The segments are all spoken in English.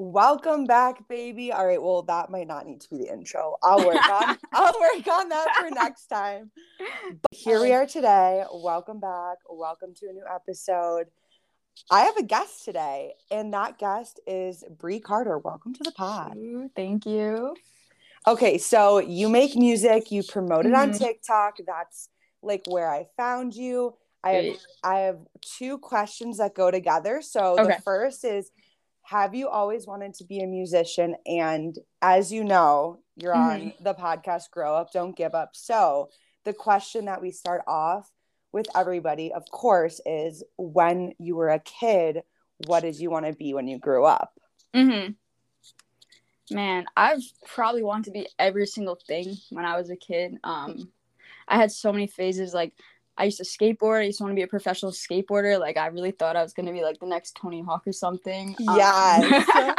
Welcome back, baby. All right, well, that might not need to be the intro. I'll work on that for next time. But here we are today. Welcome back. Welcome to a new episode. I have a guest today, and that guest is Brie Carter. Welcome to the pod. Thank you. Okay, so you make music. You promote it on TikTok. That's like where I found you. I have two questions that go together. So the first is, have you always wanted to be a musician? And as you know, you're on the podcast Grow Up, Don't Give Up. So the question that we start off with everybody, of course, is when you were a kid, what did you want to be when you grew up? Man, I've probably wanted to be every single thing when I was a kid. I had so many phases. Like, I used to skateboard. I used to want to be a professional skateboarder. Like, I really thought I was going to be, like, the next Tony Hawk or something. Yeah.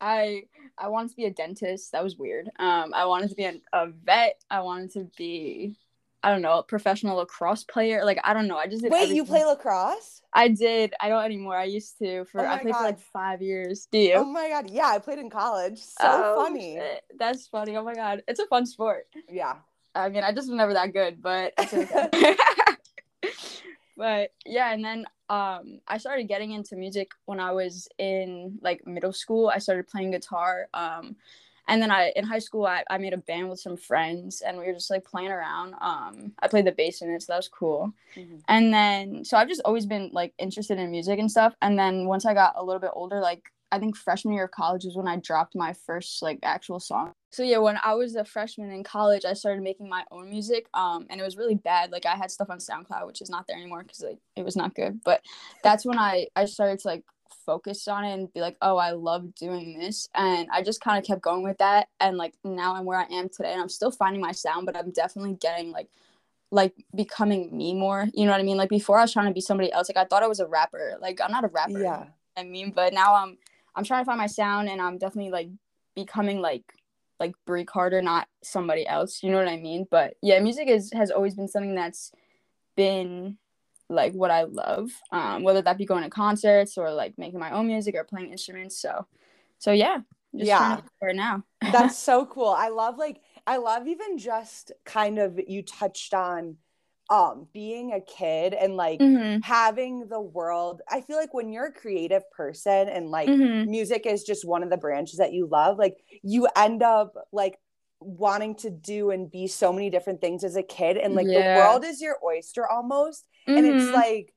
I wanted to be a dentist. That was weird. I wanted to be a vet. I wanted to be, I don't know, a professional lacrosse player. Like, I don't know. I just did everything. You play lacrosse? I did. I don't anymore. I used to. I played for, like, 5 years. Do you? Oh, my God. Yeah, I played in college. So funny. Shit. That's funny. Oh, my God. It's a fun sport. Yeah. I mean, I just was never that good, but it's okay. But yeah, and then I started getting into music when I was in, like, middle school. I started playing guitar, and then in high school I made a band with some friends, and we were just, like, playing around. I played the bass in it, so that was cool. And then, so I've just always been, like, interested in music and stuff. And then once I got a little bit older, like, I think freshman year of college is when I dropped my first, like, actual song. So yeah, when I was a freshman in college, I started making my own music, and it was really bad. Like, I had stuff on SoundCloud, which is not there anymore because, like, it was not good. But that's when I started to, like, focus on it and be like, oh, I love doing this. And I just kind of kept going with that. And, like, now I'm where I am today, and I'm still finding my sound, but I'm definitely getting, like becoming me more. You know what I mean? Like, before I was trying to be somebody else. Like, I thought I was a rapper. Like, I'm not a rapper. Yeah. I mean, but now I'm trying to find my sound, and I'm definitely, like, becoming, like Brie Carter, not somebody else. You know what I mean? But yeah, music has always been something that's been, like, what I love, whether that be going to concerts or, like, making my own music or playing instruments. So yeah, just trying to for now. That's so cool. I love even just kind of, you touched on being a kid and, like, having the world. I feel like when you're a creative person and, like, music is just one of the branches that you love, like, you end up, like, wanting to do and be so many different things as a kid, and, like, the world is your oyster almost. And it's like,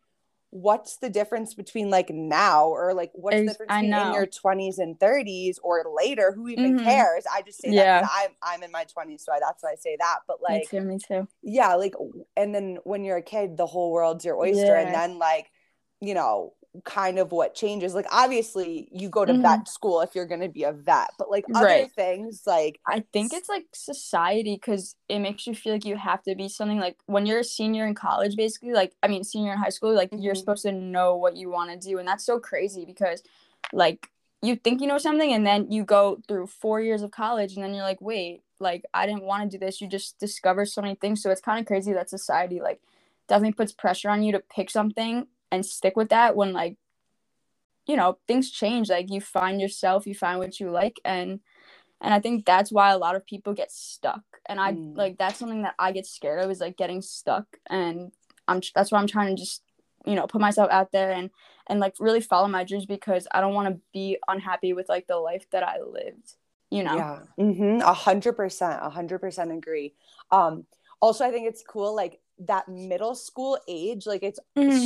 what's the difference between, like, now, or, like, what's the difference between in your 20s and 30s or later? Who even cares? I just say that because I'm in my 20s, so that's why I say that. But, like, me too. Yeah, like, and then when you're a kid, the whole world's your oyster, and then, like, you know, kind of what changes. Like, obviously, you go to vet school if you're gonna be a vet, but, like, other things, like, I think it's, like, society, because it makes you feel like you have to be something. Like, when you're a senior in college, basically, like, I mean, senior in high school, like, you're supposed to know what you want to do, and that's so crazy because, like, you think you know something, and then you go through 4 years of college, and then you're like, wait, like, I didn't want to do this. You just discover so many things. So it's kind of crazy that society, like, definitely puts pressure on you to pick something and stick with that when, like, you know, things change. Like, you find yourself, you find what you like, and I think that's why a lot of people get stuck. And I like, that's something that I get scared of, is, like, getting stuck. And that's why I'm trying to just, you know, put myself out there and like, really follow my dreams, because I don't want to be unhappy with, like, the life that I lived, you know. 100% agree. Also, I think it's cool, like, that middle school age, like, it's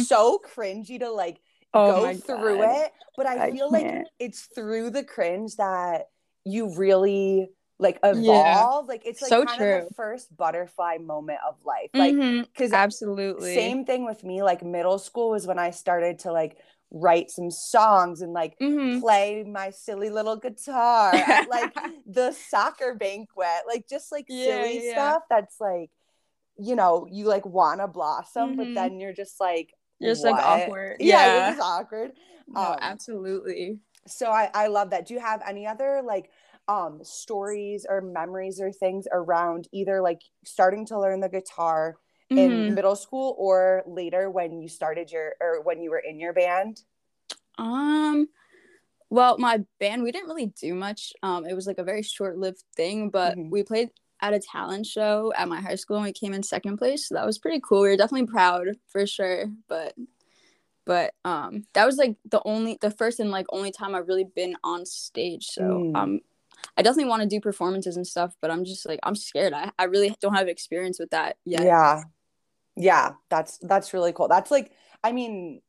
so cringy to, like, go through it, but I feel can't. Like, it's through the cringe that you really, like, evolve. Like, it's, like, so kind of the first butterfly moment of life, like, because absolutely same thing with me. Like, middle school was when I started to, like, write some songs and, like, play my silly little guitar at, like, the soccer banquet, like, just, like, silly stuff that's, like, you know, you, like, want to blossom, but then you're just, like, you're just, like, awkward. Yeah, it's awkward. No, absolutely. So I love that. Do you have any other, like, stories or memories or things around either, like, starting to learn the guitar in middle school or later when you started your, or when you were in your band? Well, my band, we didn't really do much. It was like a very short-lived thing, but we played at a talent show at my high school and we came in second place. So that was pretty cool. We were definitely proud for sure. But that was like the first and only time I've really been on stage. So I definitely want to do performances and stuff, but I'm just like, I'm scared. I really don't have experience with that yet. Yeah. That's really cool. That's like, I mean,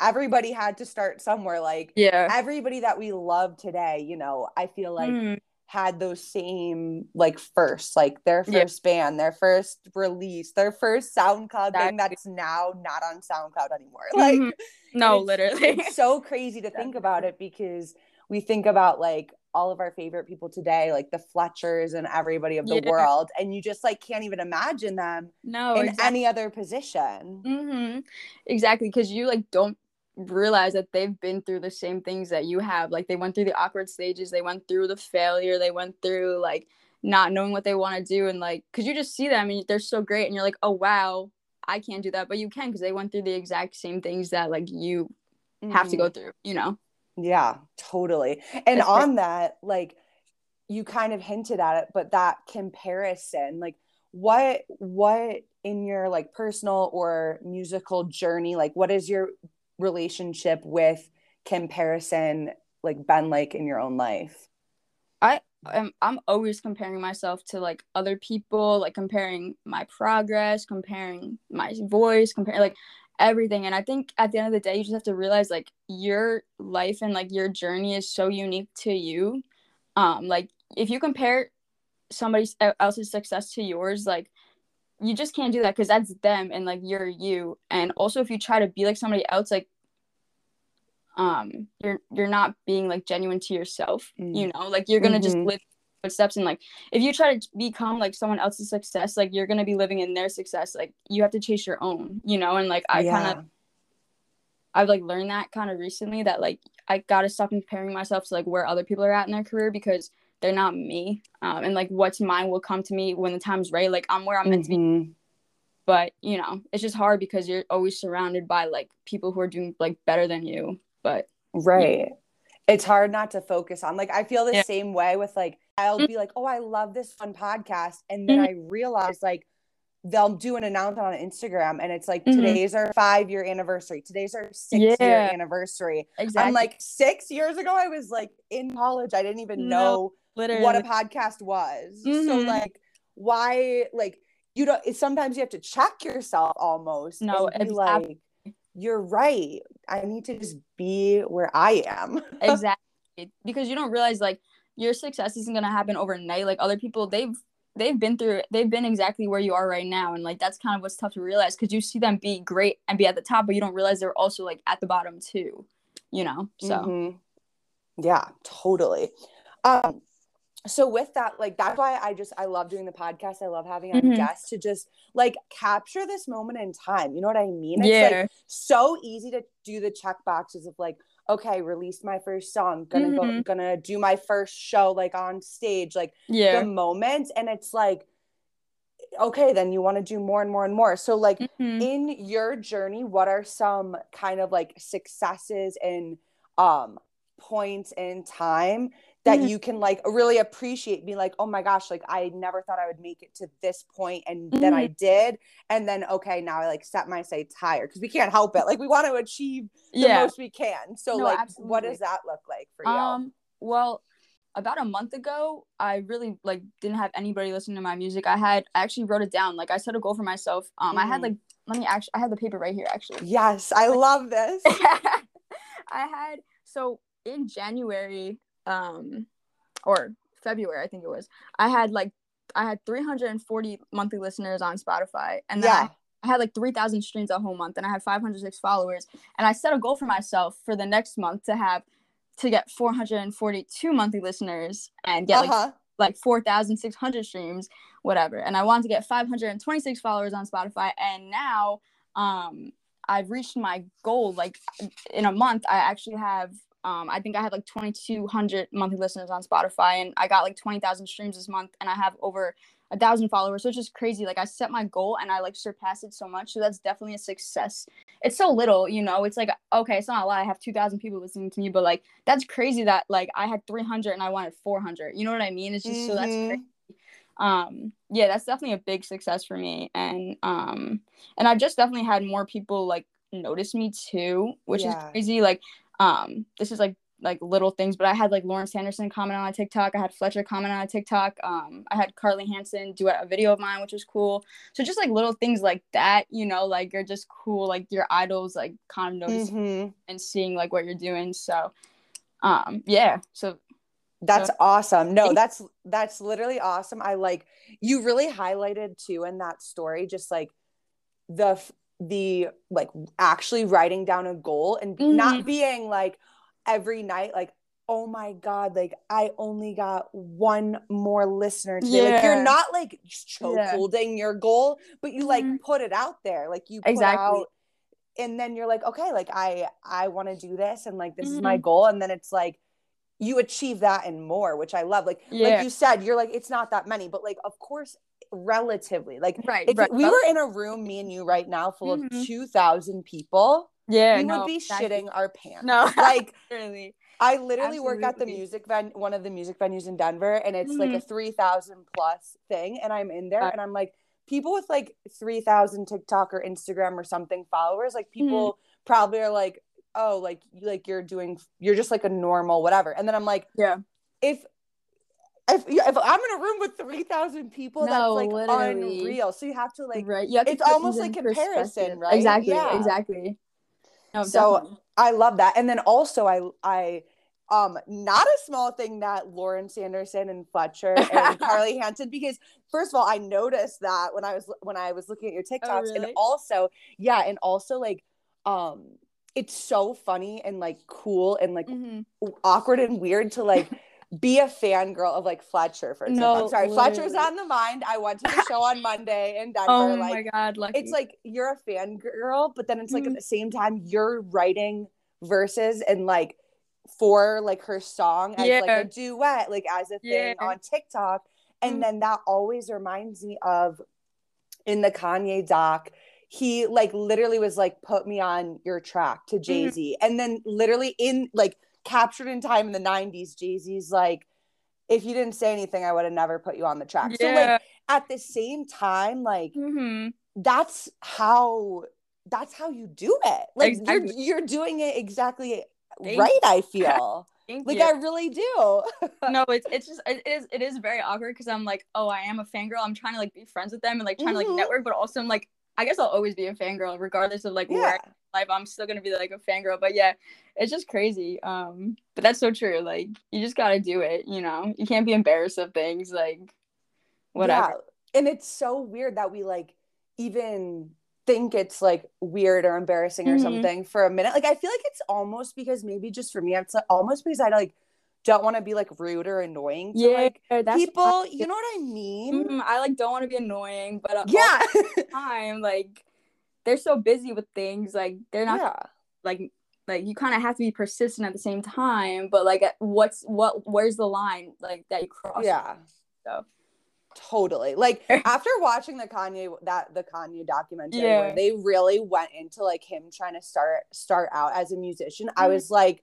everybody had to start somewhere. Like everybody that we love today, you know, I feel like had those same their first band, their first release, their first SoundCloud thing that's now not on SoundCloud anymore. Like no, literally. It's so crazy to think about it, because we think about like all of our favorite people today, like the Fletchers and everybody of the world, and you just like can't even imagine them in any other position. Exactly, because you like don't realize that they've been through the same things that you have. Like they went through the awkward stages, they went through the failure, they went through like not knowing what they want to do, and like because you just see them and they're so great and you're like, oh wow, I can't do that, but you can, because they went through the exact same things that like you have to go through, you know? Yeah, totally. And that's on that, like you kind of hinted at it, but that comparison, like what in your like personal or musical journey, like what is your relationship with comparison like been like in your own life? I'm always comparing myself to like other people, like comparing my progress, comparing my voice, comparing like everything. And I think at the end of the day you just have to realize like your life and like your journey is so unique to you. Like if you compare somebody else's success to yours, like you just can't do that, because that's them and like you're you. And also if you try to be like somebody else, like you're not being like genuine to yourself, you know? Like you're gonna just live footsteps, and like if you try to become like someone else's success, like you're gonna be living in their success. Like you have to chase your own, you know? And like I've like learned that kind of recently, that like I gotta stop comparing myself to like where other people are at in their career, because they're not me. And like what's mine will come to me when the time's right. Like I'm where I'm meant to be. But you know, it's just hard because you're always surrounded by like people who are doing like better than you. But right, it's hard not to focus on. Like I feel the same way with like I'll be like, oh, I love this fun podcast, and then I realize like they'll do an announcement on Instagram and it's like today's our 5-year anniversary, today's our 6-year anniversary. Exactly. I'm like 6 years ago I was like in college, I didn't even know literally what a podcast was. So like why, like you don't, sometimes you have to check yourself almost. No, it's like you're right, I need to just be where I am. Exactly, because you don't realize like your success isn't going to happen overnight. Like other people, they've been through it. They've been exactly where you are right now. And like that's kind of what's tough to realize, because you see them be great and be at the top, but you don't realize they're also like at the bottom too, you know? So yeah, totally. So with that, like, that's why I love doing the podcast. I love having on guests to just like capture this moment in time. You know what I mean? It's like so easy to do the check boxes of like, okay, released my first song, gonna do my first show, like on stage, like the moments. And it's like, okay, then you want to do more and more and more. So like in your journey, what are some kind of like successes and points in time that you can like really appreciate, be like, oh my gosh, like I never thought I would make it to this point, and then I did, and then okay, now I like set my sights higher, because we can't help it, like we want to achieve the most we can. So like absolutely. What does that look like for you? Well, about a month ago I really like didn't have anybody listening to my music. I actually wrote it down, like I set a goal for myself. I had like, I have the paper right here actually. Yes, I love this. So in January or February, I think it was, I had 340 monthly listeners on Spotify, and then I had like 3,000 streams that whole month, and I had 506 followers. And I set a goal for myself for the next month to get 442 monthly listeners and get like 4,600 streams, whatever. And I wanted to get 526 followers on Spotify, and now I've reached my goal. Like in a month, I actually have I think I had like 2,200 monthly listeners on Spotify, and I got like 20,000 streams this month, and I have over 1,000 followers, which is crazy. Like, I set my goal and I like surpassed it so much. So that's definitely a success. It's so little, you know, it's like, okay, it's not a lot. I have 2,000 people listening to me, but like, that's crazy that like I had 300 and I wanted 400, you know what I mean? It's just, so that's crazy. Yeah, that's definitely a big success for me. And I've just definitely had more people like notice me too, which is crazy. Like, this is like little things, but I had like Lauren Sanderson comment on a TikTok. I had Fletcher comment on a TikTok. I had Carly Hansen do a video of mine, which was cool. So just like little things like that, you know, like you're just cool. Like your idols, like kind of noticing and seeing like what you're doing. So, yeah. So that's awesome. No, that's literally awesome. I like, you really highlighted too in that story, just like the like actually writing down a goal and not being like, every night, like, oh my God, like I only got one more listener today. Like you're not like chokeholding your goal, but you like put it out there. Like you put out, and then you're like, okay, like I want to do this, and like this is my goal. And then it's like you achieve that and more, which I love. Like like you said, you're like, it's not that many, but like of course relatively, like if we were in a room, me and you right now, full of 2,000 people. Yeah, we would be shitting our pants. No, like really. I literally work at the music one of the music venues in Denver, and it's like a 3,000 plus thing, and I'm in there, and I'm like, people with like 3,000 TikTok or Instagram or something followers, like people probably are like, oh, like you're just like a normal whatever, and then I'm like, yeah, if I'm in a room with 3,000 people, that's like literally unreal. So you have to like, you have to, it's almost like comparison, right? Exactly. No, so definitely. I love that. And then also I not a small thing that Lauren Sanderson and Fletcher and Carly Hansen, because first of all, I noticed that when I was looking at your TikToks, and also, like, it's so funny and like cool and like awkward and weird to like be a fangirl of like Fletcher, for example. I'm sorry, literally. Fletcher's on the mind. I went to the show on Monday in Denver. Oh my God, lucky. It's like you're a fangirl, but then it's like at the same time you're writing verses and like for like her song as like a duet, like as a thing on TikTok. And then that always reminds me of in the Kanye doc, he like literally was like, put me on your track to Jay-Z. And then literally in like captured in time in the 90s, Jay-Z's like, if you didn't say anything, I would have never put you on the track. So like at the same time, like that's how you do it. Like you're doing it exactly right. I feel like I really do. No, it is very awkward because I'm like, oh, I am a fangirl. I'm trying to like be friends with them and like trying to like network, but also I'm like, I guess I'll always be a fangirl regardless of like where I'm life. I'm still gonna be like a fangirl, but yeah, it's just crazy. But that's so true. Like you just gotta do it, you know. You can't be embarrassed of things, like whatever. Yeah. And it's so weird that we like even think it's like weird or embarrassing or something for a minute. Like I feel like it's almost because maybe just for me, it's like, almost because I like don't want to be like rude or annoying to like people, you know what I mean? I like don't want to be annoying, but all the time, like they're so busy with things, like they're not like you kind of have to be persistent at the same time, but like where's the line like that you cross? Yeah, so totally. Like after watching the Kanye documentary where they really went into like him trying to start out as a musician, I was like,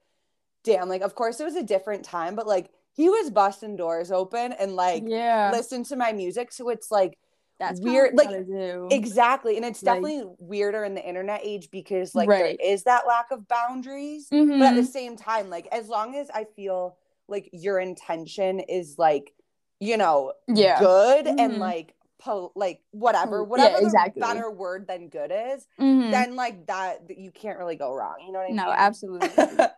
damn, like of course it was a different time, but like he was busting doors open and like listened to my music, so it's like that's weird, like exactly. And it's definitely like weirder in the internet age because like there is that lack of boundaries, but at the same time, like as long as I feel like your intention is like, you know, good and like whatever the better word than good is, then like that you can't really go wrong, you know what I mean? No, absolutely.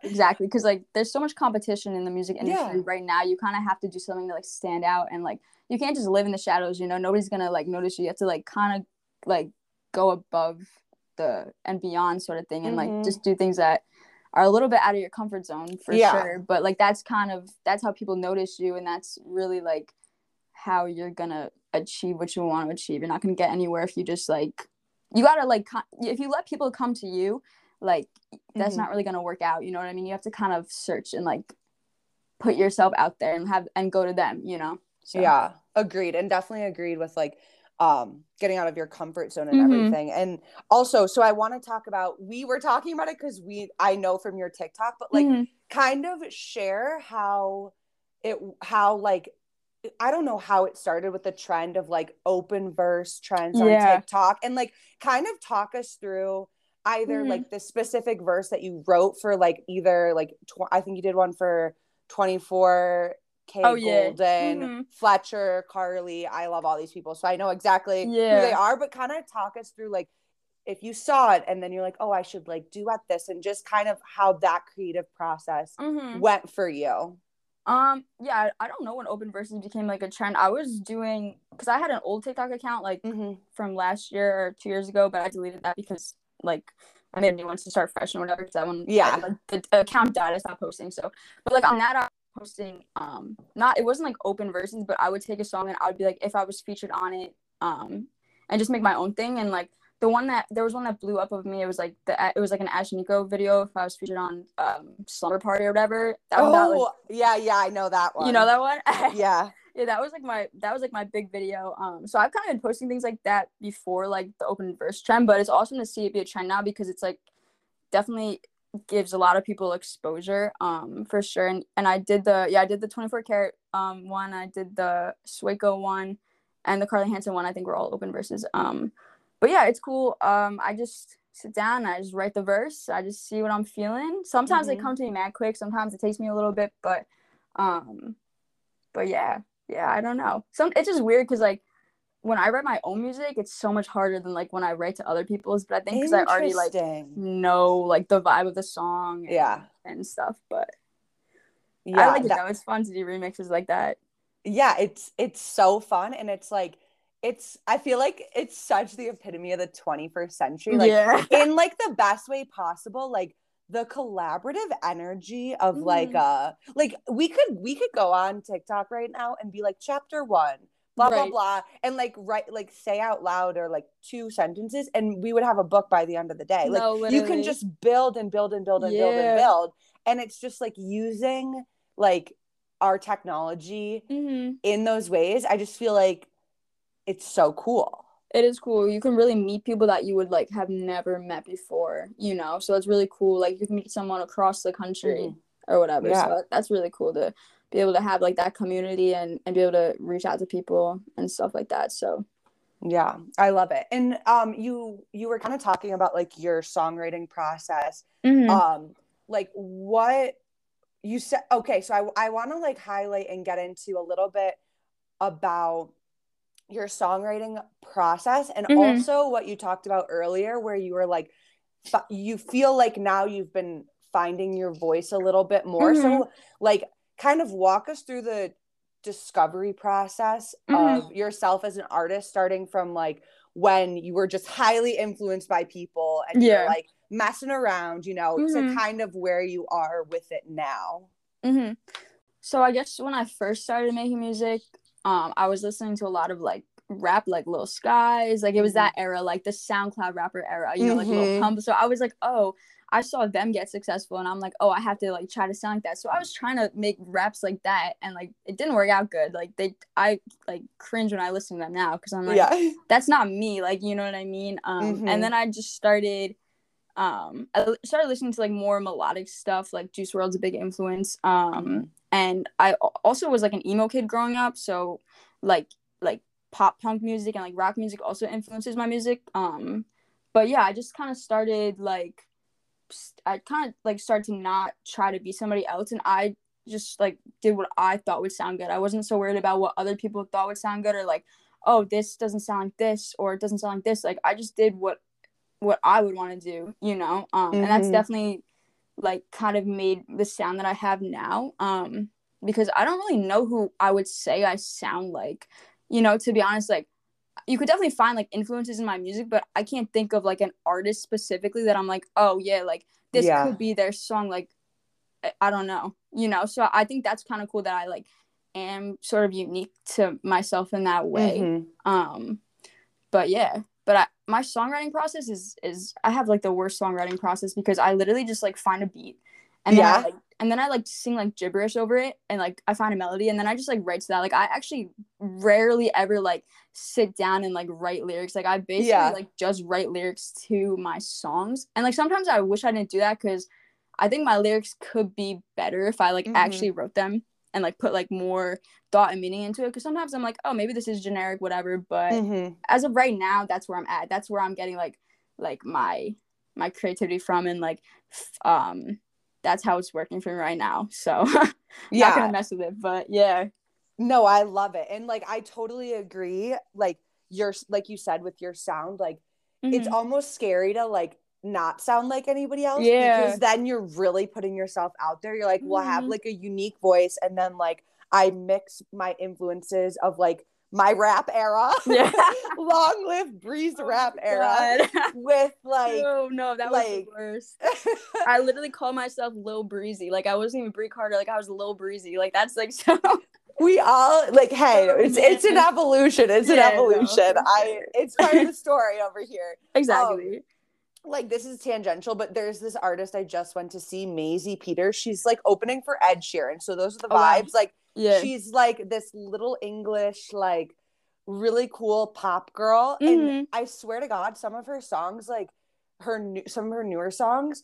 Exactly, because like there's so much competition in the music industry right now. You kind of have to do something to like stand out, and like you can't just live in the shadows, you know. Nobody's gonna like notice you. You have to like kind of like go above the and beyond sort of thing, and like just do things that are a little bit out of your comfort zone for sure, but like that's how people notice you, and that's really like how you're gonna achieve what you want to achieve. You're not gonna get anywhere if you just like, you gotta like, if you let people come to you, like that's not really gonna work out, you know what I mean? You have to kind of search and like put yourself out there and have and go to them, you know? So. Yeah, agreed. And definitely agreed with like getting out of your comfort zone and everything. And also, so I want to talk about, we were talking about it because I know from your TikTok, but like kind of share how like, I don't know how it started with the trend of like open verse trends on TikTok, and like kind of talk us through either like the specific verse that you wrote for like either like, I think you did one for 24 K, Golden, Fletcher, Carly. I love all these people, so I know exactly who they are, but kind of talk us through like if you saw it and then you're like, oh, I should like do at this, and just kind of how that creative process went for you. I don't know when open verses became like a trend. I was doing, because I had an old TikTok account like from last year or 2 years ago, but I deleted that because like I made new ones to start fresh and whatever, because that one the account died. I stopped posting. So but like on that, I posting it wasn't like open verses, but I would take a song and I would be like, if I was featured on it, and just make my own thing. And like the one that there was one that blew up of me, it was like an Ashnikko video. If I was featured on Slumber Party or whatever, that one got, like, I know that one, you know that one. That was like my big video. So I've kind of been posting things like that before like the open verse trend, but it's awesome to see it be a trend now because it's like definitely gives a lot of people exposure, for sure. And I did the 24 karat one, I did the Sueco one, and the Carly Hansen one. I think were all open verses. But yeah, it's cool. I just sit down and I just write the verse. I just see what I'm feeling. Sometimes they come to me mad quick, sometimes it takes me a little bit, but yeah, I don't know. It's just weird because like when I write my own music, it's so much harder than like when I write to other people's, but I think because I already like know like the vibe of the song and stuff, but yeah, I like it though. It's fun to do remixes like that. Yeah, it's so fun, and it's like I feel like it's such the epitome of the 21st century, like in like the best way possible, like the collaborative energy of like we could go on TikTok right now and be like chapter 1 blah, blah, blah, and, like, write, like, say out loud or, like, 2 sentences, and we would have a book by the end of the day. Like, you can just build and build and build and build and build, and it's just, like, using, like, our technology in those ways. I just feel like it's so cool. It is cool. You can really meet people that you would, like, have never met before, you know? So it's really cool. Like, you can meet someone across the country or whatever. Yeah. So that's really cool to be able to have like that community and be able to reach out to people and stuff like that. So yeah, I love it. And you were kind of talking about like your songwriting process. Like what you said. Okay, so I want to like highlight and get into a little bit about your songwriting process, and also what you talked about earlier where you were like you feel like now you've been finding your voice a little bit more. So like kind of walk us through the discovery process of yourself as an artist, starting from like when you were just highly influenced by people and you're like messing around, you know, to kind of where you are with it now. So I guess when I first started making music, I was listening to a lot of like rap, like Lil Skies, like it was that era, like the SoundCloud rapper era, you know, like Lil Pump. So I was like, oh, I saw them get successful and I'm like, oh, I have to like try to sound like that. So I was trying to make raps like that, and like it didn't work out good. Like I like cringe when I listen to them now because I'm like, that's not me. Like, you know what I mean? And then I just started listening to like more melodic stuff, like Juice WRLD's a big influence. And I also was like an emo kid growing up, so like pop punk music and like rock music also influences my music. But yeah, I just kind of started like. I kind of like started to not try to be somebody else, and I just like did what I thought would sound good. I wasn't so worried about what other people thought would sound good, or like, oh, this doesn't sound like this, or it doesn't sound like this. Like I just did what I would want to do, you know. And that's definitely like kind of made the sound that I have now, because I don't really know who I would say I sound like, you know, to be honest. Like you could definitely find like influences in my music, but I can't think of like an artist specifically that I'm like, oh yeah, like this could be their song. Like, I don't know, you know? So I think that's kind of cool that I like am sort of unique to myself in that way. But yeah. But my songwriting process is I have like the worst songwriting process because I literally just like find a beat and then I like sing like gibberish over it, and like I find a melody and then I just like write to that. Like I actually rarely ever like sit down and like write lyrics. Like I basically like just write lyrics to my songs, and like sometimes I wish I didn't do that because I think my lyrics could be better if I like actually wrote them and like put like more thought and meaning into it, because sometimes I'm like, oh, maybe this is generic, whatever, but as of right now, that's where I'm at. That's where I'm getting like my creativity from, and like that's how it's working for me right now, so not gonna mess with it. But no, I love it, and like I totally agree. Like your, like you said, with your sound, like it's almost scary to like not sound like anybody else, because then you're really putting yourself out there. You're like, well, I have like a unique voice, and then like I mix my influences of like my rap era, long live Brie's rap era, with like that was the worst. I literally call myself Lil Breezy. Like I wasn't even Brie Carter, like I was Lil Breezy. Like that's like, so we all like, hey, it's an evolution. It's an evolution. No. It's part of the story over here. Exactly. Like this is tangential, but there's this artist I just went to see, Maisie Peters. She's like opening for Ed Sheeran, so those are the vibes. Like she's like this little English, like really cool pop girl, and I swear to God, some of her songs, like some of her newer songs,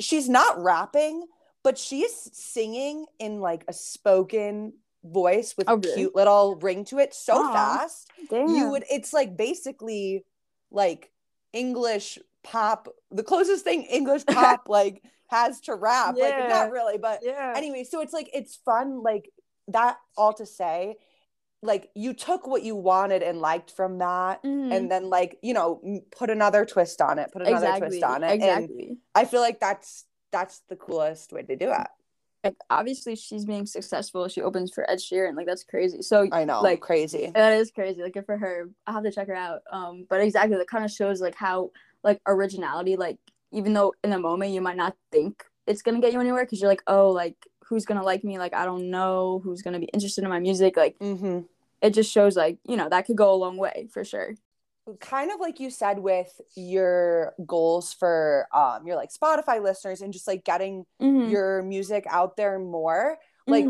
she's not rapping, but she's singing in like a spoken voice with a cute little ring to it. So fast, it's like basically like English pop, the closest thing English pop like has to rap, like not really, but anyway, so it's like, it's fun, like that all to say, like you took what you wanted and liked from that, and then like, you know, put another twist on it, exactly. And I feel like that's the coolest way to do it. Like obviously she's being successful, she opens for Ed Sheeran, like that's crazy. So I know, like crazy, that is crazy, like good for her. I'll have to check her out, but exactly, that kind of shows like how like originality, like even though in the moment you might not think it's gonna get you anywhere, because you're like, oh, like who's gonna like me, like I don't know who's gonna be interested in my music, like it just shows like, you know, that could go a long way for sure. Kind of like you said with your goals for your like Spotify listeners and just like getting your music out there more, like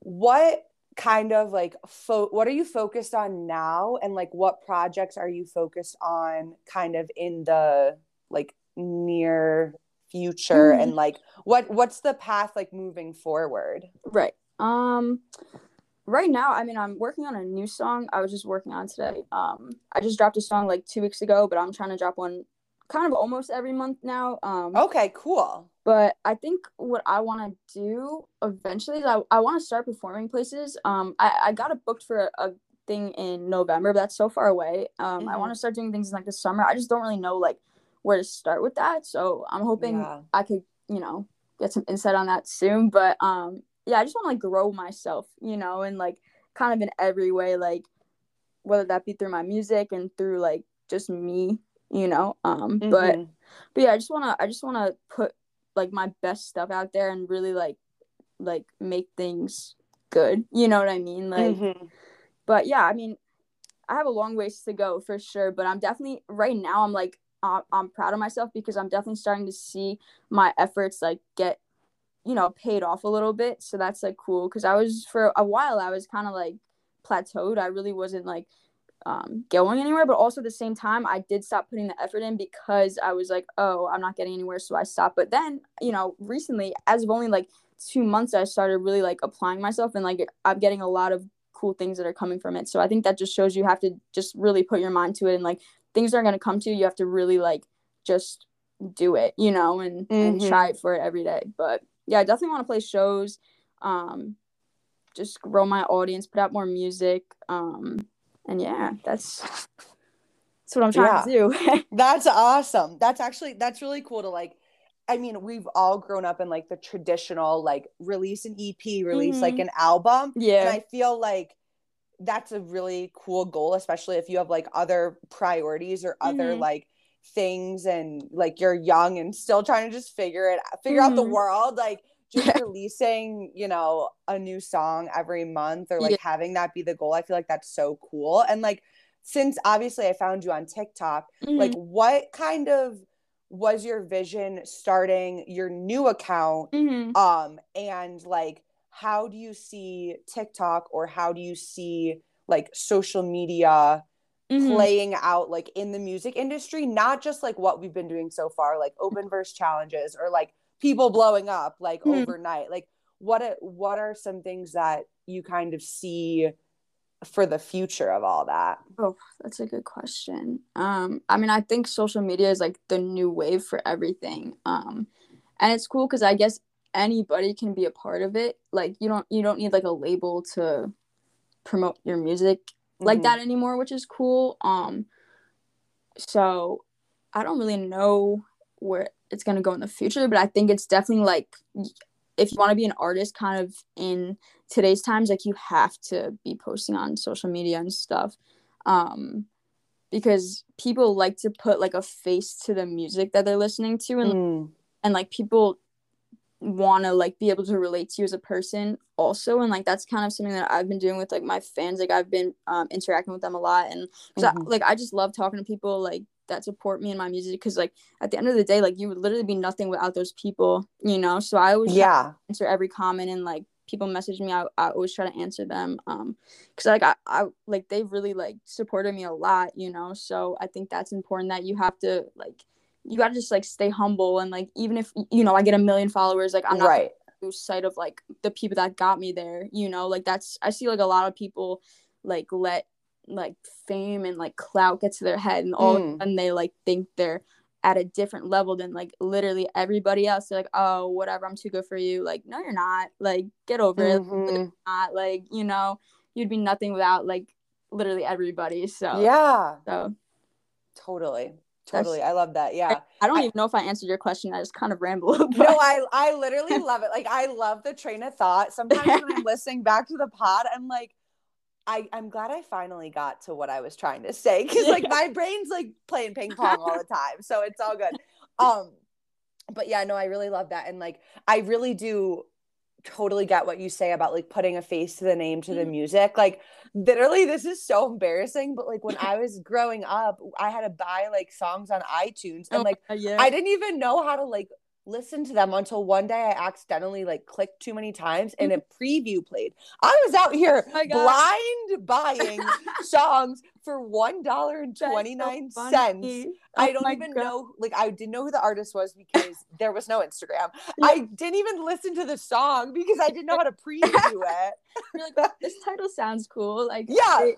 what kind of like what are you focused on now, and like what projects are you focused on kind of in the like near future, and like what's the path like moving forward? Right. Right now, I mean, I'm working on a new song I was just working on today. I just dropped a song like 2 weeks ago, but I'm trying to drop one kind of almost every month now. Okay, cool. But I think what I want to do eventually is I want to start performing places. I got it booked for a thing in November, but that's so far away. I want to start doing things in like the summer. I just don't really know like where to start with that. So I'm hoping I could, you know, get some insight on that soon. But I just want to like grow myself, you know, and like kind of in every way, like whether that be through my music and through like just me, you know. But yeah, I just want to put like my best stuff out there and really like make things good, you know what I mean, like but yeah, I mean, I have a long ways to go for sure, but I'm definitely right now, I'm like I'm proud of myself because I'm definitely starting to see my efforts like get, you know, paid off a little bit, so that's like cool, because I was, for a while I was kind of like plateaued. I really wasn't like going anywhere, but also at the same time I did stop putting the effort in because I was like, oh, I'm not getting anywhere, so I stopped. But then, you know, recently, as of only like 2 months, I started really like applying myself, and like I'm getting a lot of cool things that are coming from it. So I think that just shows you have to just really put your mind to it, and like things aren't going to come to you, you have to really like just do it, you know, and try it for it every day. But yeah, I definitely want to play shows, just grow my audience, put out more music, and yeah, that's what I'm trying to do. That's awesome. That's really cool to like, I mean, we've all grown up in like the traditional, like release an EP, release like an album. Yeah. And I feel like that's a really cool goal, especially if you have like other priorities or other like things, and like you're young and still trying to just figure out the world, like just releasing, you know, a new song every month, or like having that be the goal. I feel like that's so cool, and like since obviously I found you on TikTok, mm-hmm. like what kind of was your vision starting your new account? Mm-hmm. And like, how do you see TikTok, or how do you see like social media mm-hmm. playing out like in the music industry, not just like what we've been doing so far, like open verse challenges or like people blowing up like mm-hmm. overnight? Like what are some things that you kind of see for the future of all that? Oh, that's a good question. I mean, I think social media is like the new wave for everything. And it's cool because I guess anybody can be a part of it. Like you don't need like a label to promote your music mm-hmm. like that anymore, which is cool. So I don't really know where it's gonna go in the future, but I think it's definitely like, if you want to be an artist kind of in today's times, like you have to be posting on social media and stuff, because people like to put like a face to the music that they're listening to, and like people want to like be able to relate to you as a person also. And like that's kind of something that I've been doing with like my fans. Like I've been interacting with them a lot, and mm-hmm. I just love talking to people like that support me in my music, because like at the end of the day, like you would literally be nothing without those people, you know? So I always answer every comment, and like people message me, I always try to answer them, because like I like they've really like supported me a lot, you know? So I think that's important, that you have to like, you gotta just like stay humble, and like even if, you know, I get 1 million followers, like I'm not right gonna lose sight of like the people that got me there, you know? Like that's, I see like a lot of people like let like fame and like clout gets to their head, and all of a sudden they like think they're at a different level than like literally everybody else. They're like, oh whatever, I'm too good for you. Like no you're not, like get over mm-hmm. it. Like, not like, you know, you'd be nothing without like literally everybody. So yeah, so totally I love that. Yeah, I don't even know if I answered your question, I just kind of rambled. No, I literally love it. Like I love the train of thought. Sometimes when I'm listening back to the pod, I'm like, I'm glad I finally got to what I was trying to say, because like my brain's like playing ping pong all the time, so it's all good. But yeah, no, I really love that, and like I really do totally get what you say about like putting a face to the name to the music. Like literally, this is so embarrassing, but like when I was growing up, I had to buy like songs on iTunes, and like I didn't even know how to like listen to them until one day I accidentally like clicked too many times and a preview played. I was out here blind buying songs for $1.29. So I don't even know, like I didn't know who the artist was because there was no Instagram. Yeah. I didn't even listen to the song because I didn't know how to preview it. You're like, this title sounds cool. Like yeah.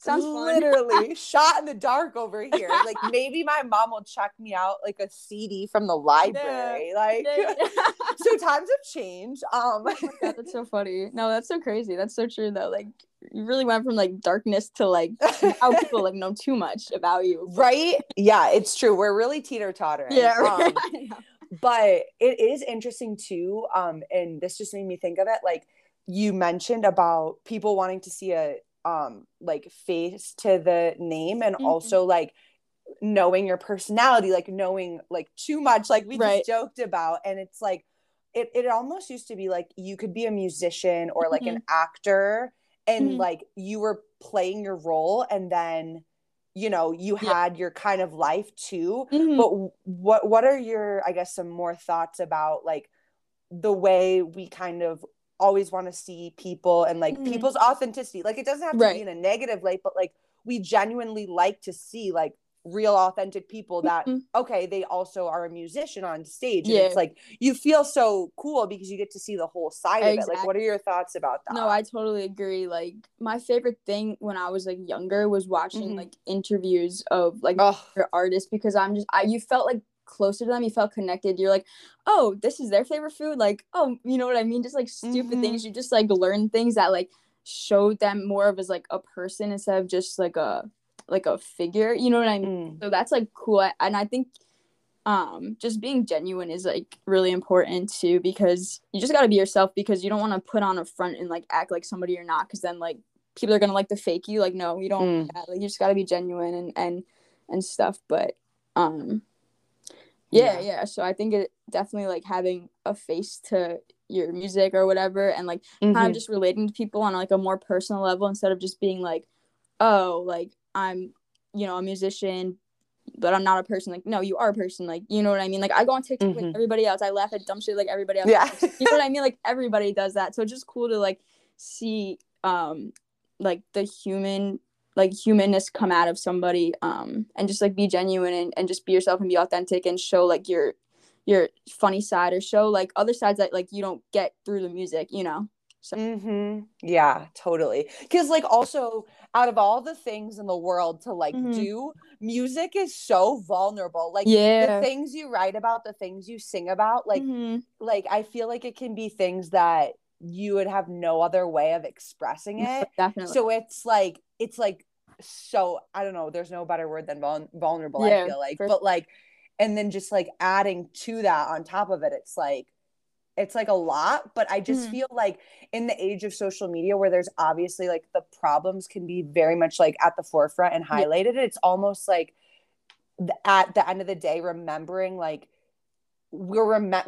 Sounds literally shot in the dark over here. Like maybe my mom will check me out like a CD from the library. No, like no. So times have changed. Oh my God, that's so funny. No, that's so crazy. That's so true though. Like you really went from like darkness to like how people like know too much about you. Right? Yeah, it's true. We're really teeter-tottering. Yeah. Right. But it is interesting too. And this just made me think of it. Like you mentioned about people wanting to see a like face to the name, and also like knowing your personality, like knowing like too much, like we just joked about. And it's like it almost used to be like you could be a musician or like an actor, and like you were playing your role, and then you know you had your kind of life too. But what are your, I guess, some more thoughts about like the way we kind of always want to see people, and like people's authenticity? Like it doesn't have to be in a negative light, but like we genuinely like to see like real authentic people that okay, they also are a musician on stage, and it's like you feel so cool because you get to see the whole side of it. Like what are your thoughts about that? No, I totally agree. Like my favorite thing when I was like younger was watching like interviews of like artists, because you felt like closer to them, you felt connected. You're like, oh, this is their favorite food, like, oh, you know what I mean? Just like stupid things. You just like learn things that like showed them more of as like a person instead of just like a figure, you know what I mean? So that's like cool. And I think just being genuine is like really important too, because you just got to be yourself, because you don't want to put on a front and like act like somebody you're not, because then like people are gonna like to fake you. Like no, you don't like, you just got to be genuine and stuff. But yeah. So I think it definitely like having a face to your music or whatever, and like kind of just relating to people on like a more personal level, instead of just being like, oh, like I'm, you know, a musician, but I'm not a person. Like, no, you are a person. Like, you know what I mean? Like, I go on TikTok mm-hmm. like everybody else. I laugh at dumb shit like everybody else. Yeah. You know what I mean? Like, everybody does that. So it's just cool to, like, see, like, the human, like, humanness come out of somebody, and just, like, be genuine and just be yourself and be authentic and show, like, your funny side or show, like, other sides that, like, you don't get through the music, you know? So. Mm-hmm. Yeah, totally. Because, like, also out of all the things in the world to, like, mm-hmm. do, music is so vulnerable. Like, yeah. the things you write about, the things you sing about, like, mm-hmm. like, I feel like it can be things that you would have no other way of expressing it. Definitely. So it's like so, I don't know, there's no better word than vulnerable. Yeah, I feel like, but like, and then just like adding to that on top of it, it's like a lot, but I just mm-hmm. feel like in the age of social media where there's obviously like the problems can be very much like at the forefront and highlighted. Yeah. It's almost like at the end of the day, remembering like we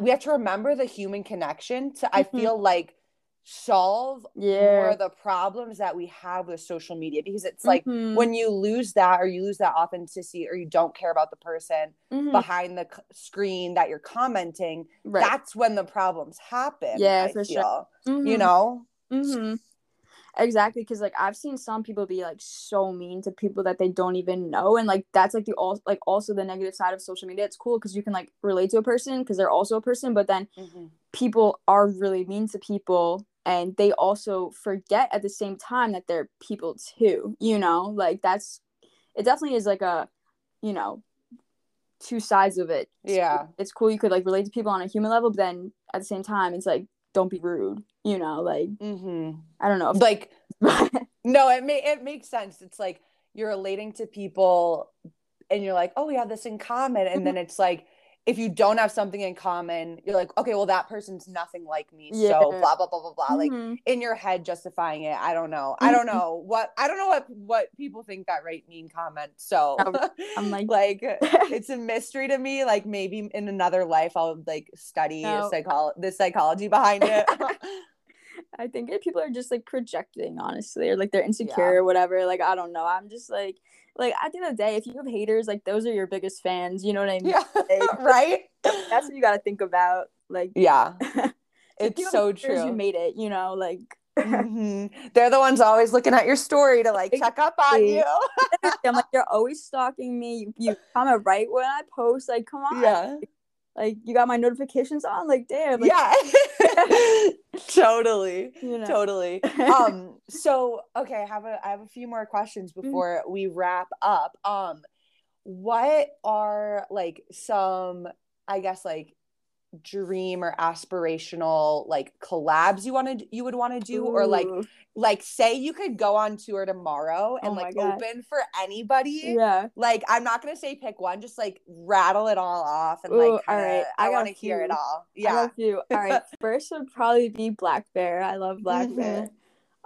have to remember the human connection to, mm-hmm. I feel like, solve more of the problems that we have with social media, because it's like mm-hmm. when you lose that, or you lose that authenticity, or you don't care about the person mm-hmm. behind the screen that you're commenting, right. that's when the problems happen. Yeah, I for feel. Sure. Mm-hmm. You know? Mm-hmm. Exactly, because like I've seen some people be like so mean to people that they don't even know, and like that's like the like also the negative side of social media. It's cool because you can like relate to a person because they're also a person, but then mm-hmm. people are really mean to people, and they also forget at the same time that they're people too, you know? Like that's, it definitely is like a, you know, two sides of it. Yeah, it's cool you could like relate to people on a human level, but then at the same time it's like, don't be rude, you know? Like mm-hmm. I don't know if like no, it makes sense. It's like you're relating to people and you're like, oh, we have this in common, and then it's like if you don't have something in common, you're like, okay, well, that person's nothing like me, yeah. so blah blah blah blah blah. Mm-hmm. Like in your head justifying it. I don't know what people think that right mean comment. So I'm like, it's a mystery to me. Like maybe in another life I'll like study the psychology behind it. I think people are just like projecting, honestly, or like they're insecure or whatever. Like I don't know. I'm just like. Like, at the end of the day, if you have haters, like, those are your biggest fans. You know what I mean? Yeah. Like, right? That's what you got to think about. Like, yeah. It's so true. You made it, you know? Like, mm-hmm. they're the ones always looking at your story to, like, check up on you. I'm like, you're always stalking me. You comment right when I post. Like, come on. Yeah. Like, you got my notifications on? Like, damn. Like, yeah. Totally. You know. Totally. So, okay, I have a few more questions before mm-hmm. we wrap up. What are, like, some, I guess, like, dream or aspirational, like, collabs you would want to do? Ooh. Or, like, say you could go on tour tomorrow and, like, open for anybody. Yeah. Like, I'm not going to say pick one. Just, like, rattle it all off and, like, kinda, all right. I want to hear it all. Yeah. I love you. All right. First would probably be Blackbear. I love Blackbear.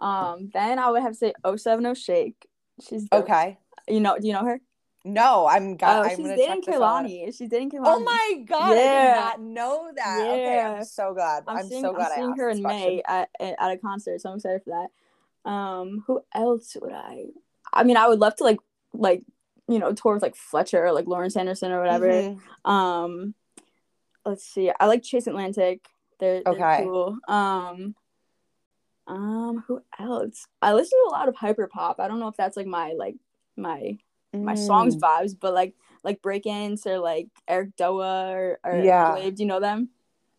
Mm-hmm. Then I would have to say 070 Shake. She's dope. Okay. You know, do you know her? No, she's dating Kehlani. Oh my God! Yeah. I did not know that. Yeah. Okay, I'm so glad. I'm seeing her in May at a concert, so I'm excited for that. Who else would I? I mean, I would love to like you know, tour with like Fletcher or like Lauren Sanderson or whatever. Mm-hmm. Let's see. I like Chase Atlantic. They're cool. Who else? I listen to a lot of hyperpop. I don't know if that's like my songs vibes, but like Break-Ins or like Eric Doa or Wave. Do you know them?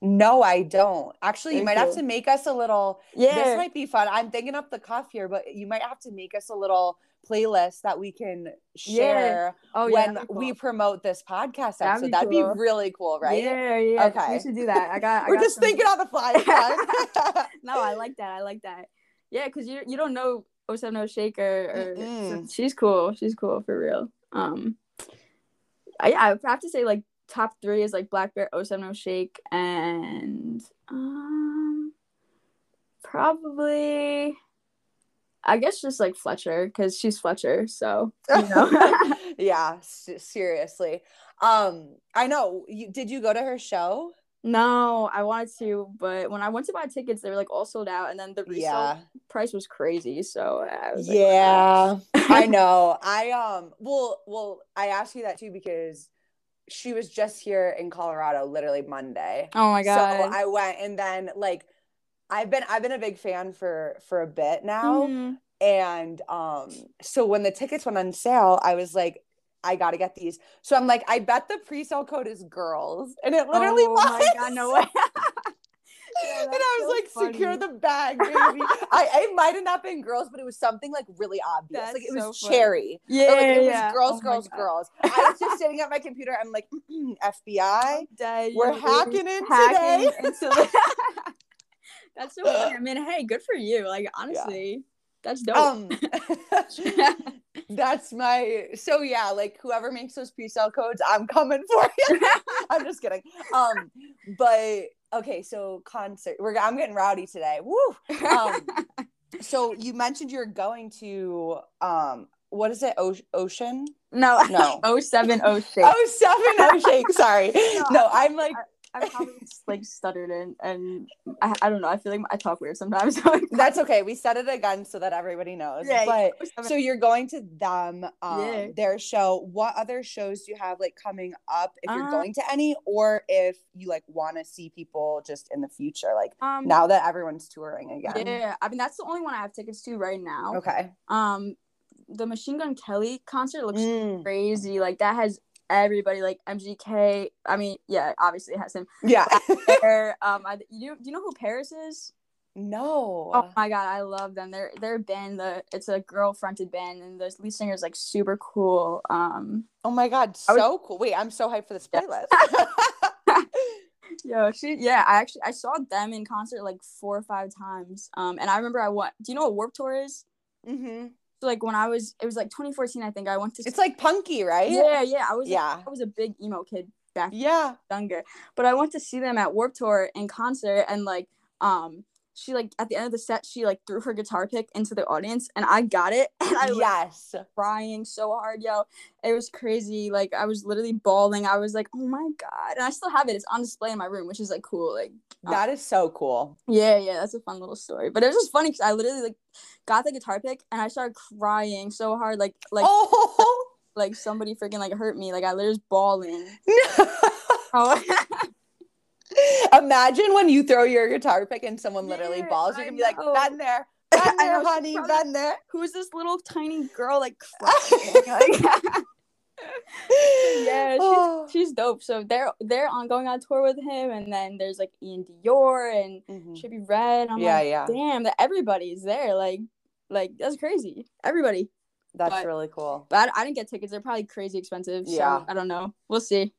No, I don't. Actually, you might have to make us a little. Yeah, this might be fun. I'm thinking up the cuff here, but you might have to make us a little playlist that we can share when we promote this podcast episode. That'd be really cool, right? Yeah, yeah. Okay, we should do that. We're just thinking on the fly. No, I like that. Yeah, because you don't know. 070 Shake or she's cool. She's cool for real. I have to say like top three is like Blackbear, 070 Shake, and probably I guess just like Fletcher, because she's Fletcher, so you know. Yeah, seriously. I know. Did you go to her show? No, I wanted to, but when I went to buy tickets, they were like all sold out, and then the resale price was crazy. So I was like, yeah, I know. I asked you that too because she was just here in Colorado literally Monday. Oh my god! So I went, and then like I've been a big fan for a bit now, mm-hmm. and so when the tickets went on sale, I was like, I gotta get these. So I'm like, I bet the pre-sale code is girls, and it literally was. Oh my god, no way! Yeah, and I was so like, funny. Secure the bag, baby. It might have not been girls, but it was something like really obvious. That's like it was so Cherry. Yeah, or, like, it was girls, girls. I was just sitting at my computer. I'm like, FBI, we're hacking in today. That's so funny. I mean, hey, good for you. Like, honestly. Yeah. That's dope. Like whoever makes those pre-sale codes, I'm coming for you. I'm just kidding. But okay, so concert. I'm getting rowdy today. Woo. So you mentioned you're going to what is it? Ocean? No. 070 Shake. 070 Shake. Sorry. No, I'm like. I probably just, like, stuttered and I don't know. I feel like I talk weird sometimes. That's okay. We said it again so that everybody knows. Yeah, but so you're going to them, their show. What other shows do you have, like, coming up if you're going to any, or if you, like, want to see people just in the future, like, now that everyone's touring again? Yeah, I mean, that's the only one I have tickets to right now. Okay. The Machine Gun Kelly concert looks crazy. Like, that has everybody, like MGK. I mean, yeah, obviously it has him. Yeah. Do you know who Paris is? No. Oh my god, I love them. Their band, it's a girl fronted band, and the lead singer is like super cool. Oh my god, cool. Wait, I'm so hyped for this playlist. Yo, I saw them in concert like 4 or 5 times. And I remember do you know what Warped Tour is? Mm-hmm. So, like, when it was, like, 2014, I think, I went to... It's, like, punky, right? Yeah. I was a big emo kid back younger. But I went to see them at Warped Tour in concert, and, like, she, like, at the end of the set, she, like, threw her guitar pick into the audience, and I got it, and I was crying so hard, yo. It was crazy. Like, I was literally bawling. I was like, oh, my God. And I still have it. It's on display in my room, which is, like, cool. Like, that is so cool. Yeah, that's a fun little story. But it was just funny because I literally, like, got the guitar pick and I started crying so hard, like somebody freaking like hurt me. Like I literally was bawling. Imagine when you throw your guitar pick and someone literally balls. You're gonna be like, been there, honey, been there. Who's this little tiny girl like crying? She's dope. So they're going on tour with him, and then there's like Ian Dior and Chippy Red. Damn, that everybody's there. Like that's crazy. Everybody. That's really cool. But I didn't get tickets. They're probably crazy expensive. Yeah, so I don't know. We'll see.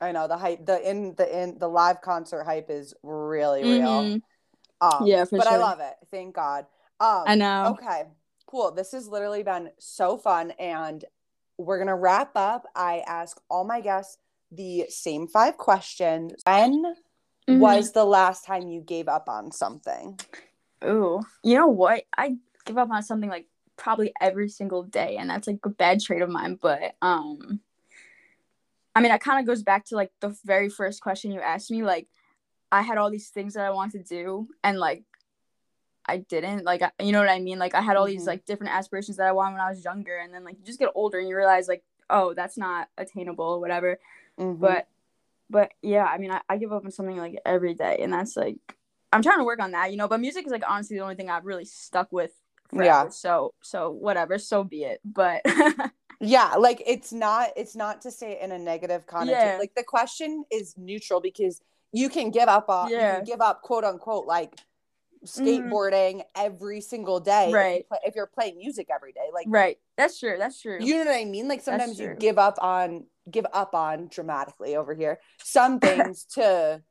I know the hype. The live concert hype is really real. But I love it. Thank God. I know. Okay. Cool. This has literally been so fun, and we're going to wrap up. I ask all my guests the same 5 questions. When was the last time you gave up on something? Ooh, you know what? I give up on something like probably every single day, and that's like a bad trait of mine. But I mean, it kind of goes back to like the very first question you asked me. Like, I had all these things that I wanted to do, and like I didn't, like, you know what I mean? Like, I had all these, like, different aspirations that I wanted when I was younger, and then, like, you just get older, and you realize, like, oh, that's not attainable, or whatever, but, yeah, I mean, I give up on something, like, every day, and that's, like, I'm trying to work on that, you know, but music is, like, honestly the only thing I've really stuck with forever, so, whatever, so be it, but... Yeah, like, it's not to say it in a negative connotation, like, the question is neutral, because you can give up on, you can give up, quote-unquote, like... skateboarding every single day, right? If you're playing music every day, like, right, that's true, you know what I mean? Like, sometimes you give up on dramatically over here some things to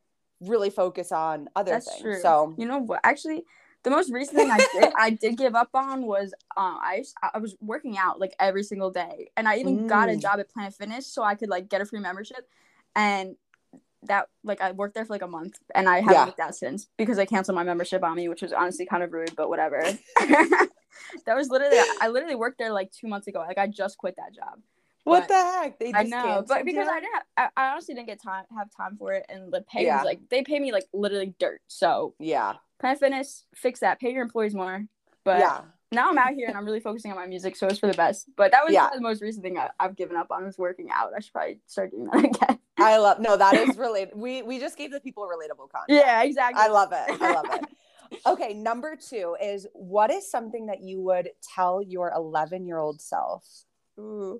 really focus on other things. True. So you know what, actually the most recent thing I did give up on was I was working out like every single day, and I even got a job at Planet Fitness so I could like get a free membership, and that, like, I worked there for like a month, and I haven't worked out since because I canceled my membership on me, which was honestly kind of rude, but whatever. That was literally I literally worked there like 2 months ago. Like, I just quit that job, What the heck? They just I know, but because I didn't have, I honestly didn't have time for it, and the pay was like, they pay me like literally dirt. So yeah, Planet Fitness, fix that. Pay your employees more. But now I'm out here and I'm really focusing on my music, so it's for the best. But that was the most recent thing I've given up on was working out. I should probably start doing that again. I love that is related. We just gave the people relatable content. Yeah, exactly. I love it. I love it. Okay, number 2 is, what is something that you would tell your 11-year-old self? Ooh.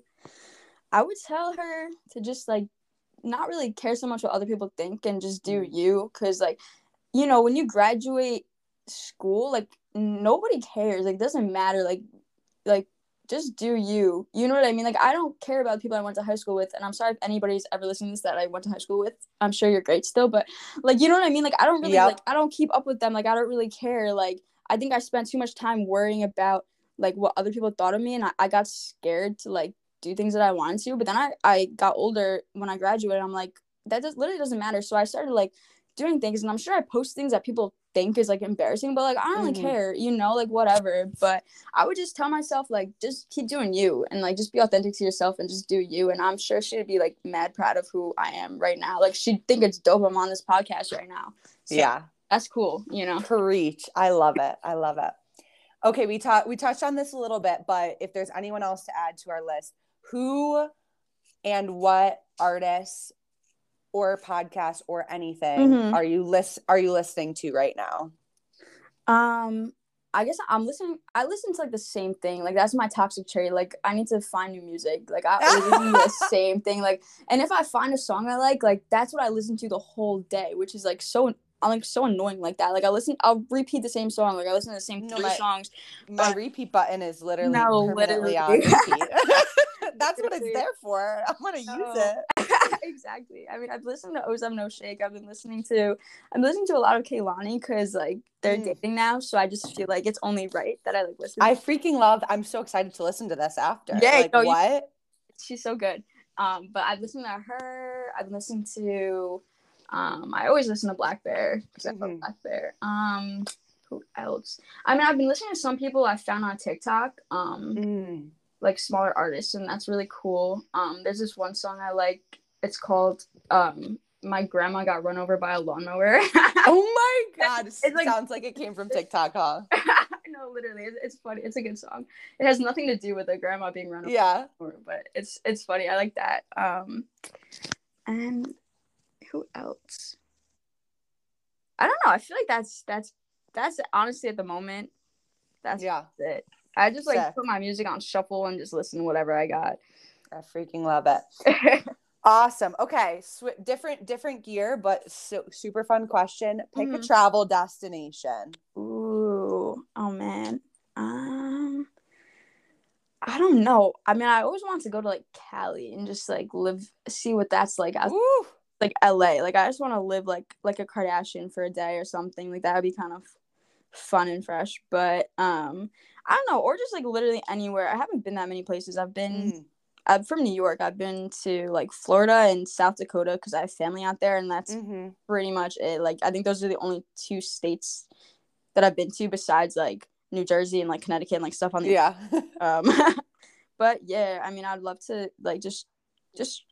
I would tell her to just like not really care so much what other people think and just do you, because like, you know, when you graduate school, like nobody cares, like doesn't matter, like just do you, you know what I mean? Like, I don't care about the people I went to high school with, and I'm sorry if anybody's ever listening to this that I went to high school with. I'm sure you're great still, but like, you know what I mean? Like, I don't really like, I don't keep up with them, like I don't really care. Like, I think I spent too much time worrying about like what other people thought of me, and I got scared to like do things that I wanted to. But then I got older when I graduated, I'm like, that literally doesn't matter. So I started like doing things, and I'm sure I post things that people think is like embarrassing, but like I don't really care, you know, like whatever. But I would just tell myself like, just keep doing you, and like just be authentic to yourself and just do you. And I'm sure she'd be like mad proud of who I am right now. Like, she'd think it's dope I'm on this podcast right now. So yeah, that's cool, you know. Preach. I love it. I love it. Okay, we touched on this a little bit, but if there's anyone else to add to our list, who and what artists or podcasts or anything are you listening to right now? I guess I listen to like the same thing. Like, that's my toxic trait. Like, I need to find new music. Like, I always listen to the same thing. Like, and if I find a song I like that's what I listen to the whole day, which is like so annoying like that. Like, I'll repeat the same song. Like, I listen to the same three songs. My repeat button is literally on repeat. That's what it's there for. I'm gonna use it. Exactly. I mean, I've listened to 070 Shake. I'm listening to a lot of Kehlani because like they're dating now, so I just feel like it's only right that I like listen. I freaking love. I'm so excited to listen to this after. Yeah. Like, she's so good. But I've listened to her. I've listened to. I always listen to Blackbear because I love Blackbear. Who else? I mean, I've been listening to some people I found on TikTok. Like smaller artists, and that's really cool. There's this one song I like. It's called "My Grandma Got Run Over by a Lawnmower." Oh my god! It like, sounds like it came from TikTok, huh? No, literally, it's funny. It's a good song. It has nothing to do with a grandma being run over. Yeah, but it's funny. I like that. And who else? I don't know. I feel like that's honestly at the moment. That's it. I just like put my music on shuffle and just listen to whatever I got. I freaking love it. Awesome. Okay, different gear, but super fun question. Pick a travel destination. Ooh, oh man. I don't know. I mean, I always want to go to like Cali and just like see what that's like. Ooh. Like LA. Like, I just want to live like a Kardashian for a day or something. Like, that would be kind of fun and fresh. But I don't know, or just like literally anywhere. I haven't been that many places. I'm from New York. I've been to like Florida and South Dakota because I have family out there, and that's pretty much it. Like, I think those are the only 2 states that I've been to besides like New Jersey and like Connecticut and like stuff on the but yeah, I mean, I'd love to like just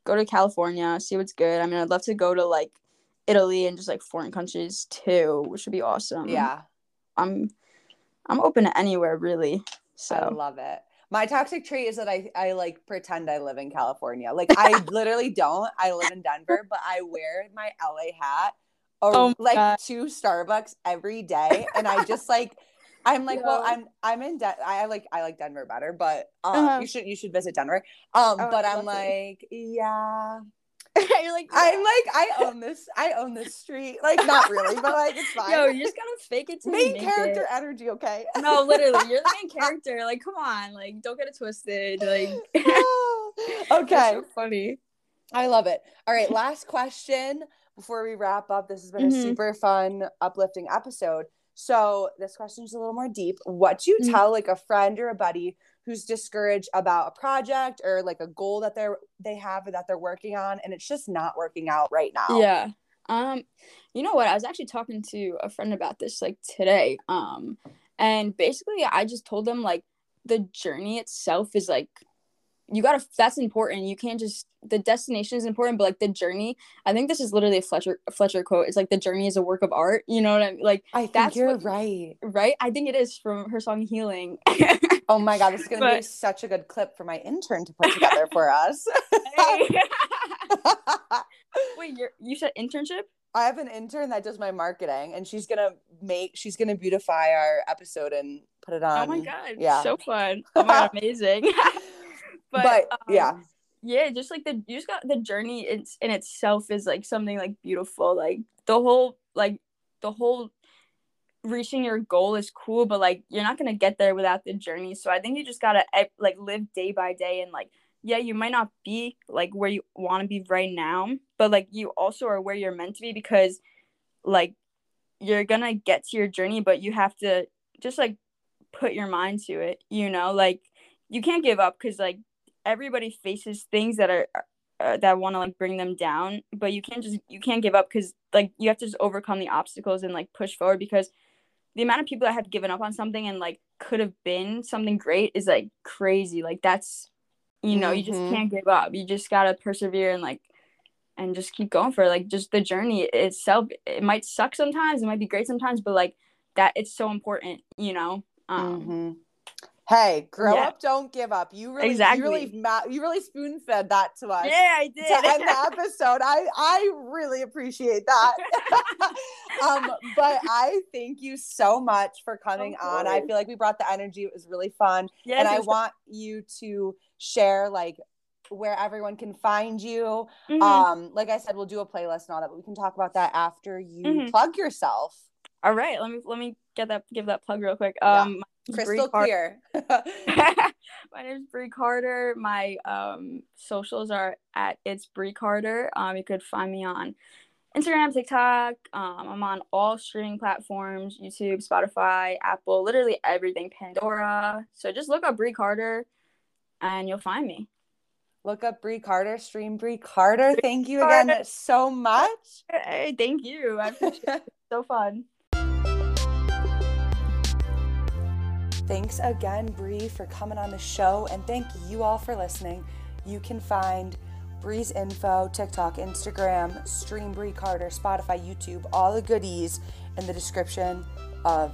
go to California, see what's good. I mean, I'd love to go to like Italy and just like foreign countries too, which would be awesome. Yeah, I'm open to anywhere, really. So I love it. My toxic trait is that I like pretend I live in California. Like, I literally don't. I live in Denver, but I wear my LA hat to Starbucks every day, and I just like I'm like, well, I'm in Denver. I like Denver better, but you should visit Denver. But I'm like, yeah. You're like, yeah. I'm like, I own this street. Like, not really, but like, it's fine. Yo, you just gotta fake it to main character energy, okay? No, literally, you're the main character. Like, come on, like, don't get it twisted. Like, okay, that's so funny. I love it. All right, last question before we wrap up. This has been a super fun, uplifting episode. So this question's a little more deep. What do you tell like a friend or a buddy who's discouraged about a project or like a goal that they have or that they're working on, and it's just not working out right now? Yeah. You know what? I was actually talking to a friend about this like today. And basically I just told them like the journey itself is like you gotta, that's important. You can't just, the destination is important, but like the journey, I think this is literally a Fletcher quote. It's like the journey is a work of art. You know what I mean? Like, I think that's right? I think it is from her song Healing. Oh my God, this is gonna be such a good clip for my intern to put together for us. Wait, you said internship? I have an intern that does my marketing, and she's gonna beautify our episode and put it on. Oh my God, yeah, so fun! Oh my God, amazing. but just like you just got the journey in itself is like something like beautiful. Like the whole reaching your goal is cool, but like you're not gonna get there without the journey. So I think you just gotta like live day by day and like. Yeah, you might not be, like, where you want to be right now, but, like, you also are where you're meant to be because, like, you're going to get to your journey, but you have to just, like, put your mind to it, you know? Like, you can't give up because, like, everybody faces things that are that want to, like, bring them down, but you can't give up because, like, you have to just overcome the obstacles and, like, push forward because the amount of people that have given up on something and, like, could have been something great is, like, crazy. Like, that's... You know, you just can't give up. You just got to persevere and, like, and just keep going for it. Like, just the journey itself, it might suck sometimes. It might be great sometimes. But, like, that it's so important, you know. Hey, grow up, don't give up. You really spoon-fed that to us. Yeah, I did. To end the episode. I really appreciate that. But I thank you so much for coming on. I feel like we brought the energy. It was really fun. Yes, and I want you to share, like, where everyone can find you. Mm-hmm. Like I said, we'll do a playlist and all that, but we can talk about that after you plug yourself. All right. Let me give that plug real quick. Yeah. Crystal clear. My name is Brie Carter. My socials are at It's Brie Carter. You could find me on Instagram, TikTok. I'm on all streaming platforms: YouTube, Spotify, Apple, literally everything, Pandora. So just look up Brie Carter, and you'll find me. Look up Brie Carter. Stream Brie Carter. Thank you again so much. Hey, thank you. I appreciate it. So fun. Thanks again, Brie, for coming on the show, and thank you all for listening. You can find Brie's info, TikTok, Instagram, Stream Brie Carter, Spotify, YouTube, all the goodies in the description of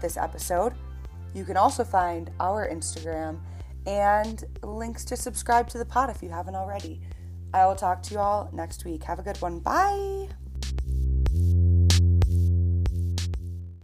this episode. You can also find our Instagram and links to subscribe to the pod if you haven't already. I will talk to you all next week. Have a good one. Bye!